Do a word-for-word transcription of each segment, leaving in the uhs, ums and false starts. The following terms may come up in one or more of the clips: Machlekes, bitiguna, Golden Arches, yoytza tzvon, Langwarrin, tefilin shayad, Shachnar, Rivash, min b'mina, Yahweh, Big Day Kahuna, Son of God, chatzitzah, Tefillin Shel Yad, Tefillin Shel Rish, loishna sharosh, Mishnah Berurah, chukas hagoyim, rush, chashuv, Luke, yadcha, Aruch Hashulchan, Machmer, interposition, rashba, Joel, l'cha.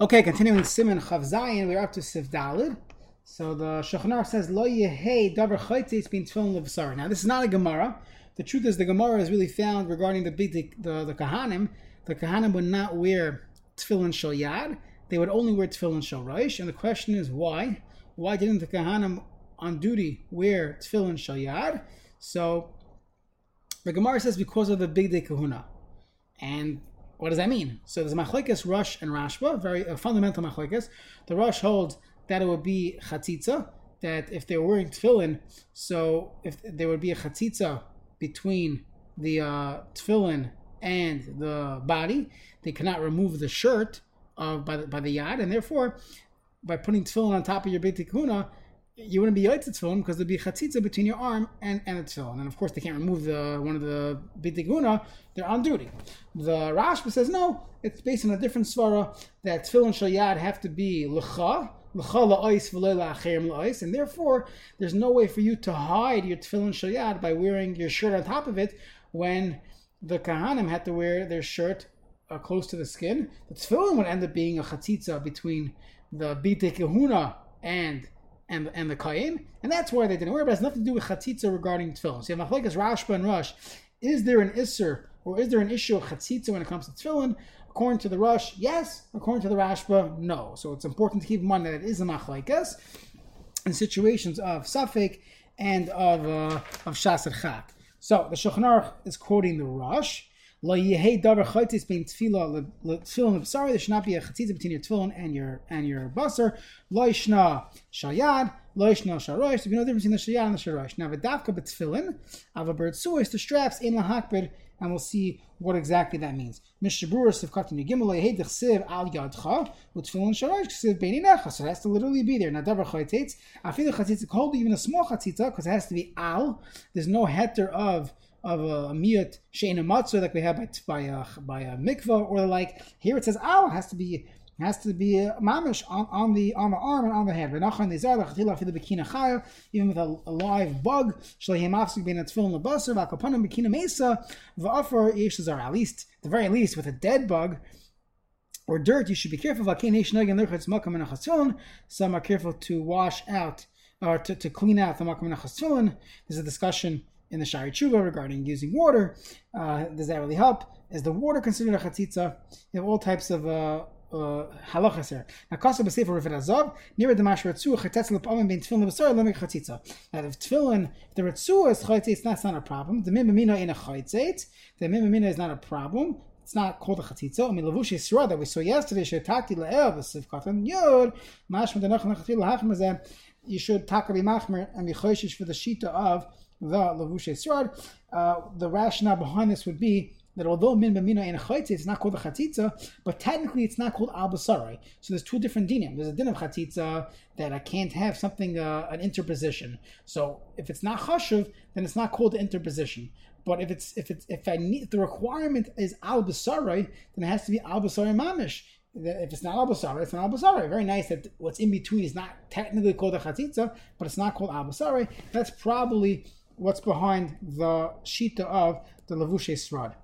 Okay, continuing Siman Chavzayin, we're up to Sivdalid. So the Shachnar says, Lo yehei davar chaitzitzah bein tefillin l'basarim. Now this is not a Gemara. The truth is the Gemara is really found regarding the big day, the, the Kahanim. The Kahanim would not wear Tefillin Shel Yad. They would only wear Tefillin Shel Rish. And the question is why? Why didn't the Kahanim on duty wear Tefillin Shel Yad? So the Gemara says because of the Big Day Kahuna. And what does that mean? So there's a Machlekes, Rush, and Rashba, very uh, fundamental Machlekes. The Rush holds that it would be chatzitzah, that if they were wearing tefillin, so if there would be a chatzitzah between the uh, tefillin and the body, they cannot remove the shirt of by the, by the yad, and therefore, by putting tefillin on top of your bitiguna, you wouldn't be yoytza tzvon because there'd be chatzitzah between your arm and, and the tefillin. And of course, they can't remove the one of the bitiguna. They're on duty. The Rashba says, no, it's based on a different Svarah that tefillin shayad have to be l'cha, l'cha l'oys v'lela acherim l'oys, and therefore, there's no way for you to hide your tefillin shayad by wearing your shirt on top of it when the Kahanim had to wear their shirt uh, close to the skin. The tefillin would end up being a chatzitzah between the b'day kahuna and And, and the Kayin, and that's why they didn't wear it, but it has nothing to do with chatzitzah regarding tefillin. So you have Machlekes, Rashba, and Rush. Is there an isser, or is there an issue of chatzitzah when it comes to tefillin? According to the Rush, yes. According to the Rashba, no. So it's important to keep in mind that it is a Machlekes in situations of Suffik and of uh, of Shasr Chak. So the Shulchanarch is quoting the Rush. Lo yehei davar chaitzitzah bein tefillah l'tefillin l'basar. There should not be a chatzitzah between your tefillin and your and your basar. Loishna shayad, loishna sharosh. There'd be no difference between the shayad and the sharosh. Now, v'dafka b'tefillin, ava b'rtzuos, the straps in lahakbid, and we'll see what exactly that means. Mishaburus of katan yigimel lo yehei d'chsiv al yadcha u'tefillin sharosh d'chsiv beininecha. So it has to literally be there. Now, davar chaitzitzah, afilu chatzitzah called even a small chatzitzah because it has to be al. There's no heter of. of a miyut she'ena matzor like we have by by a, by a mikvah or like here it says al has to be has to be uh, mamish on, on the on the arm and on the head. Even with a, a live bug, at least the very least with a dead bug or dirt, you should be careful. Some are careful to wash out or to, to clean out the makom nechas. There's a discussion in the Shari Tshuva regarding using water. Uh, does that really help? Is the water considered a chatzitzah? You have all types of uh, uh, halachas here. Now, kasa b'sefer rifet azov, nira demash retzuah, chetez l'p'amim bein tefillin l'basar, l'mek chatzitzah. Now, if tefillin, if the retzuah is chaytzeitz, that's not a problem. The mimimino ain't a chaytzeitz. The mimimino is not a problem. It's not called a chatzitzah. I mean, lavush yisra that we saw yesterday, she'tati le'el v'siv katan yod, mashma denach nachati l'hachmazem, you should takabi machmer and be choishish for the shita of the Lavushe Srad. Uh, the rationale behind this would be that although min b'mina and chaitze, it's not called a chatzitzah, but technically it's not called albasari. So there's two different dinim. There's a din of chatzitzah that I can't have something, uh, an interposition. So if it's not chashuv, then it's not called interposition. But if it's if it's if I need if the requirement is albasari, then it has to be albasari mamish. If it's not albasari, it's not albasari. Very nice that what's in between is not technically called a chatzitzah, but it's not called albasari. That's probably what's behind the shita of the Lavushe Srad.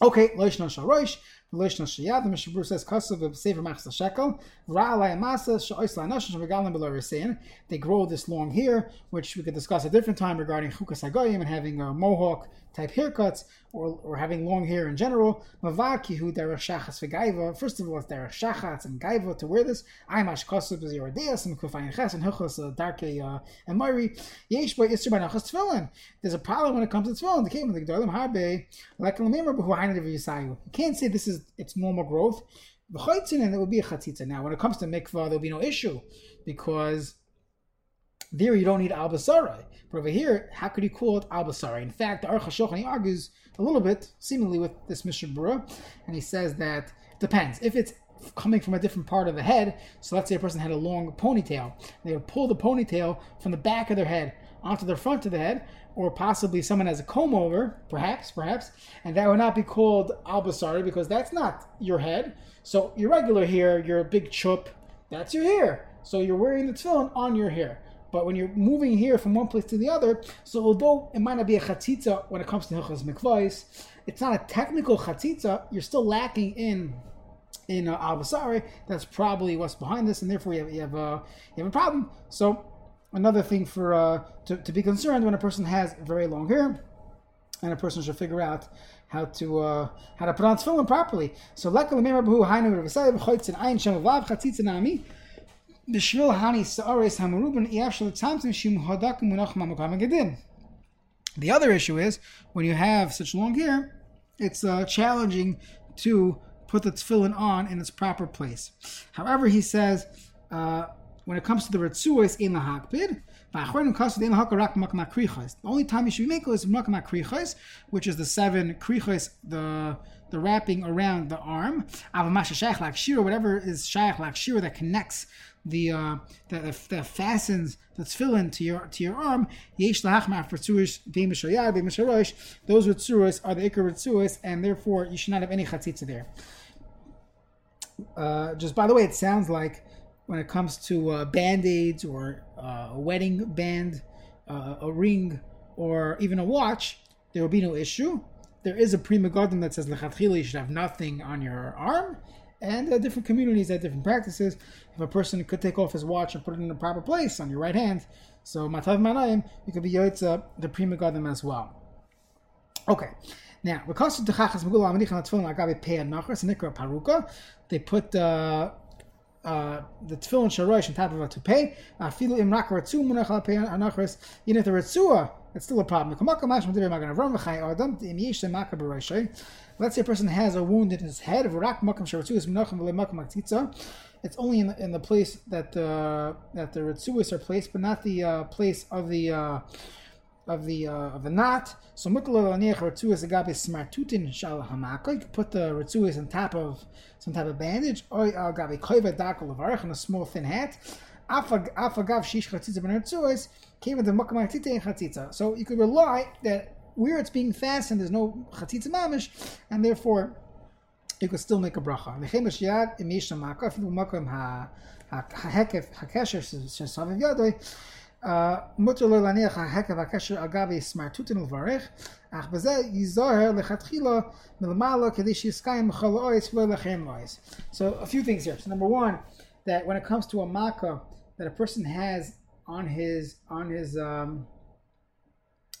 Okay, loishna sharosh, loishna shayad. The Mishabur says, "Kasav b'sefer machzor shekel, ra'alay masa she'ois la'nashim v'galim below resein." They grow this long hair, which we could discuss a different time regarding chukas hagoyim and having a mohawk type haircuts, or or having long hair in general. Mavakihu derech shachas v'gaiva. First of all, it's derech shachas and gaiva to wear this. Aimash kasav b'zirodeas and kufayin ches and hilchos darkei and mari. Yesh by iser by nachas tefillin. There's a problem when it comes to tefillin. The came with the gedolim habe lekelamimar b'hu hainav yisayu. You can't say this is its normal growth, and it would be a chatzitzah. Now, when it comes to mikvah, there'll be no issue because there you don't need albasari. But over here, how could you call it albasari? In fact, the Aruch HaShulchan argues a little bit, seemingly with this Mishnah Berurah, and he says that it depends. If it's coming from a different part of the head, so let's say a person had a long ponytail, they would pull the ponytail from the back of their head onto the front of the head, or possibly someone has a comb over, perhaps, perhaps, and that would not be called albasari because that's not your head. So your regular hair, your big chup, that's your hair. So you're wearing the tefillin on your hair. But when you're moving here from one place to the other, so although it might not be a chatzitzah when it comes to hilchos mikvahs, it's not a technical chatzitzah. You're still lacking in in uh, albasari, that's probably what's behind this, and therefore you have you have, uh, you have a problem. So another thing for uh, to, to be concerned when a person has very long hair, and a person should figure out how to uh, how to put on tefillin properly. So the other issue is when you have such long hair, it's uh, challenging to put the tefillin on in its proper place. However, he says uh, when it comes to the ritzuos in the hakpid, the only time you should make is makmakrichos, which is the seven krichos, the the wrapping around the arm. Whatever is shayach lakshir that connects the uh, that that fastens the tefillin to your to your arm. Yesh lahachma for tzuris b'mish shayad b'mish sharosh. Those ritzuos are the ikar ritzuos, and therefore you should not have any chatzitzah there. Uh, just by the way, it sounds like, when it comes to uh, band-aids or uh, a wedding band, uh, a ring, or even a watch, there will be no issue. There is a prima gaudim that says lechatchila, you should have nothing on your arm, and uh, different communities have different practices. If a person could take off his watch and put it in the proper place on your right hand, so matav manayim, you could be yoytza the prima gaudim as well. Okay. Now, when it comes to dechachas megula amenicha natfilin agabe pei nachas nikra paruka, they put Uh, Uh, the tefillin sharosh on top of a toupee, even if the ritzua, it's still a problem. Let's say a person has a wound in his head, it's only in the, in the place that uh, that the ritzuas are placed, but not the uh, place of the uh, of the uh, of the knot. So you can put the ritzuas on top of some type of bandage, or on a small thin hat. So you could rely that where it's being fastened, there's no chatzitza mamish, and therefore you could still make a bracha. Uh, so a few things here. So number one, that when it comes to a makkah that a person has on his on his um,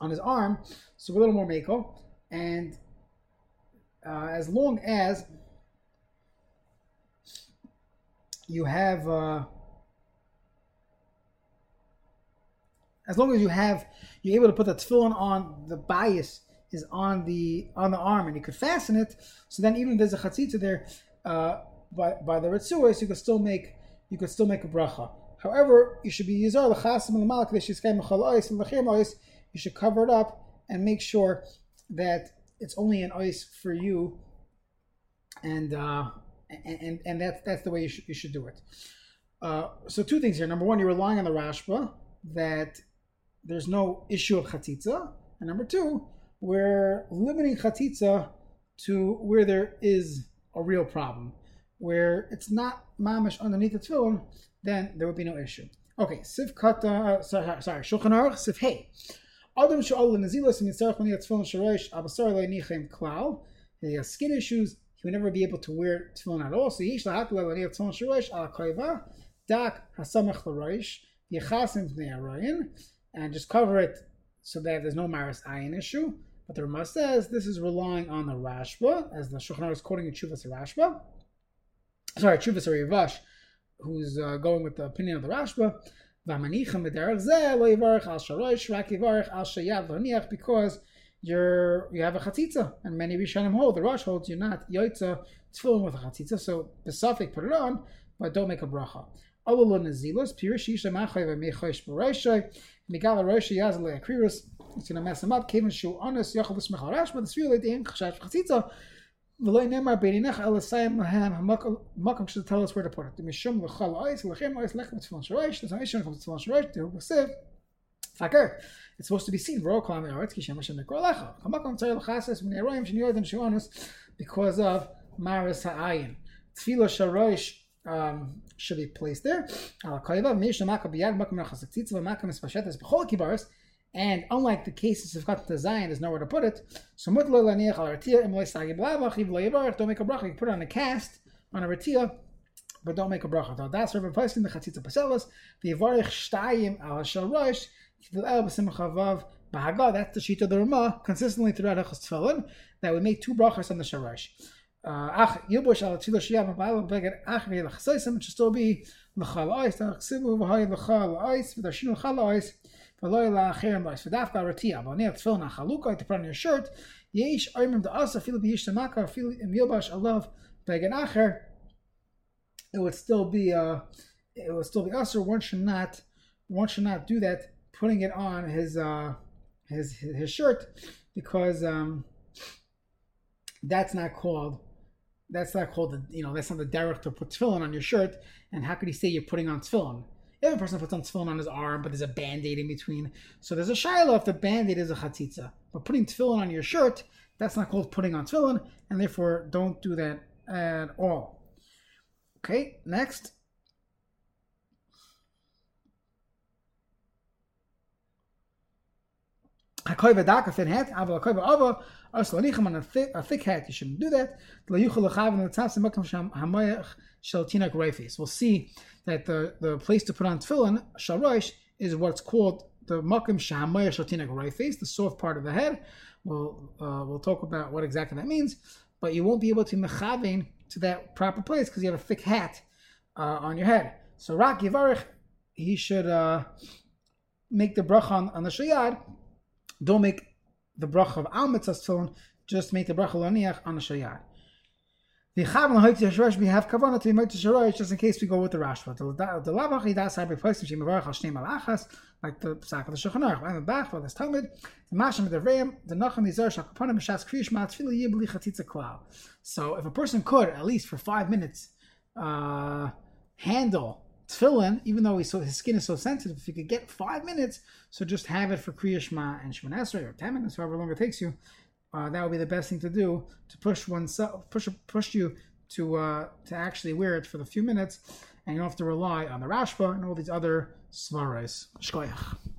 on his arm, so a little more mako, and uh, as long as you have. Uh, As long as you have, you're able to put the tefillin on, the bias is on the on the arm, and you could fasten it. So then, even if there's a chatzitza there, uh, by by the ritzuos, you could still make you could still make a bracha. However, you should be yizar l'chasim l'malak v'shizkei mechal ois l'chim ois. You should cover it up and make sure that it's only an ois for you, and uh, and and, and that's that's the way you should you should do it. Uh, so two things here. Number one, you're relying on the Rashba that there's no issue of chatzitzah, and number two, we're limiting chatzitzah to where there is a real problem, where it's not mamish underneath the tefillin, then there would be no issue. Okay, Siv Kata, sorry, sorry, Shulchanarch, Siv Hey. Adam Sha'ol Nazilas and Yitzarach when he had tefillin shayad, albasari lo yinichim klal. He has skin issues, he would never be able to wear tefillin at all. So Yish lahat when he had tefillin shayad, al koiva, dak hasamach l'roish, yichasim b'nei arayin. And just cover it so that there's no maris ayin issue. But the Rama says this is relying on the Rashba, as the Shulchanarch is quoting in Tshuvas Rashba. Sorry, Tshuvas Rivash, who's uh, going with the opinion of the Rashba. Because you're you have a chatzitzah, and many Rishonim hold the Rush holds you're not yoytza tzvon with a chatzitzah. So the Suffik put it on, but don't make a bracha. It's gonna mess him up. Kevin Shu honest Yachov Smacharash, but it's really the end Khashatita. The Loy Nemar Berinach Alasayam Ham Makam should tell us where to put it. The Mishum Lachal Ice, Lachem Ice Lakham Tfonsharish, the Nation of Tfonsharish, the Hubasev. Fakir. It's supposed to be seen. Roll Klam Artki Shamash and the Korlacha. Kamakam Tel Khasas when Aram Shinyodan Shuanus because of Maris Ha'ayin. Tefillin Shel Rish Um, should be placed there. And unlike the cases of Chatetz Zion, there's nowhere to put it. So don't make a bracha. You put it on a cast on a retiyah, but don't make a bracha. That's where we're placing the chatzitzah paselas. The yivarich shtayim al sharosh tefilel b'simcha chavav b'hagah. That's the sheet of the Rama consistently throughout Hilchos Tefillin that we make two brachas on the sharosh. Ach yibush al tefilin shayad ma'alim beged achri l'chaseisim. It should still be l'cha l'oys. Tachsimu v'hay l'cha l'oys v'dashinu l'cha l'oys v'loy l'acherim l'oys. For dafka retiyah, but near tefillin a chalukah to put on your shirt. Yeish oimrim da'asa filu b'yish tamaka filu im yibash alav beged acher. It would still be uh, it would still be usher. One should not, one should not do that, putting it on his uh, his his shirt, because um, that's not called that's not called the, you know that's not the derech to put tefillin on your shirt. And how could he say you're putting on tefillin? Every person puts on tefillin on his arm, but there's a band-aid in between. So there's a shayla if the band-aid is a chatzitzah, but putting tefillin on your shirt, that's not called putting on tefillin, and therefore don't do that at all. Okay, next. A thin hat, a thick hat. You shouldn't do that. We'll see that the, the place to put on tefillin, sharosh, is what's called the makom shehamayach shel tinak rayfes, the soft part of the head. We'll uh, we'll talk about what exactly that means, but you won't be able to mechavein to that proper place because you have a thick hat uh, on your head. So Rak Yivarich, he should uh, make the bracha on, on the shayad. Don't make the bracha of al mitzvah's tefillin, just make the bracha laniach on the shayad. The chavan l'hoytza sharosh, we have kavanah to be moitza sharosh just in case we go with the rashba. The lavach yidas habi poisim shem yivarich al shnei malachas, like the psak of the Shulchanarch. I'm a bach for this talmud. The masham d'avreim the nacham nizar shal kaponim mishas kriyish matzvil yibli chatzitzah klal. So if a person could at least for five minutes uh, handle tefillin, even though he's so, his skin is so sensitive, if he could get five minutes, so just have it for kriyish ma and shemon esrei or ten minutes, however long it takes you. Uh, that would be the best thing to do to push oneself, push push you to uh, to actually wear it for the few minutes, and you don't have to rely on the rashba and all these other svarahs. Shkoyach.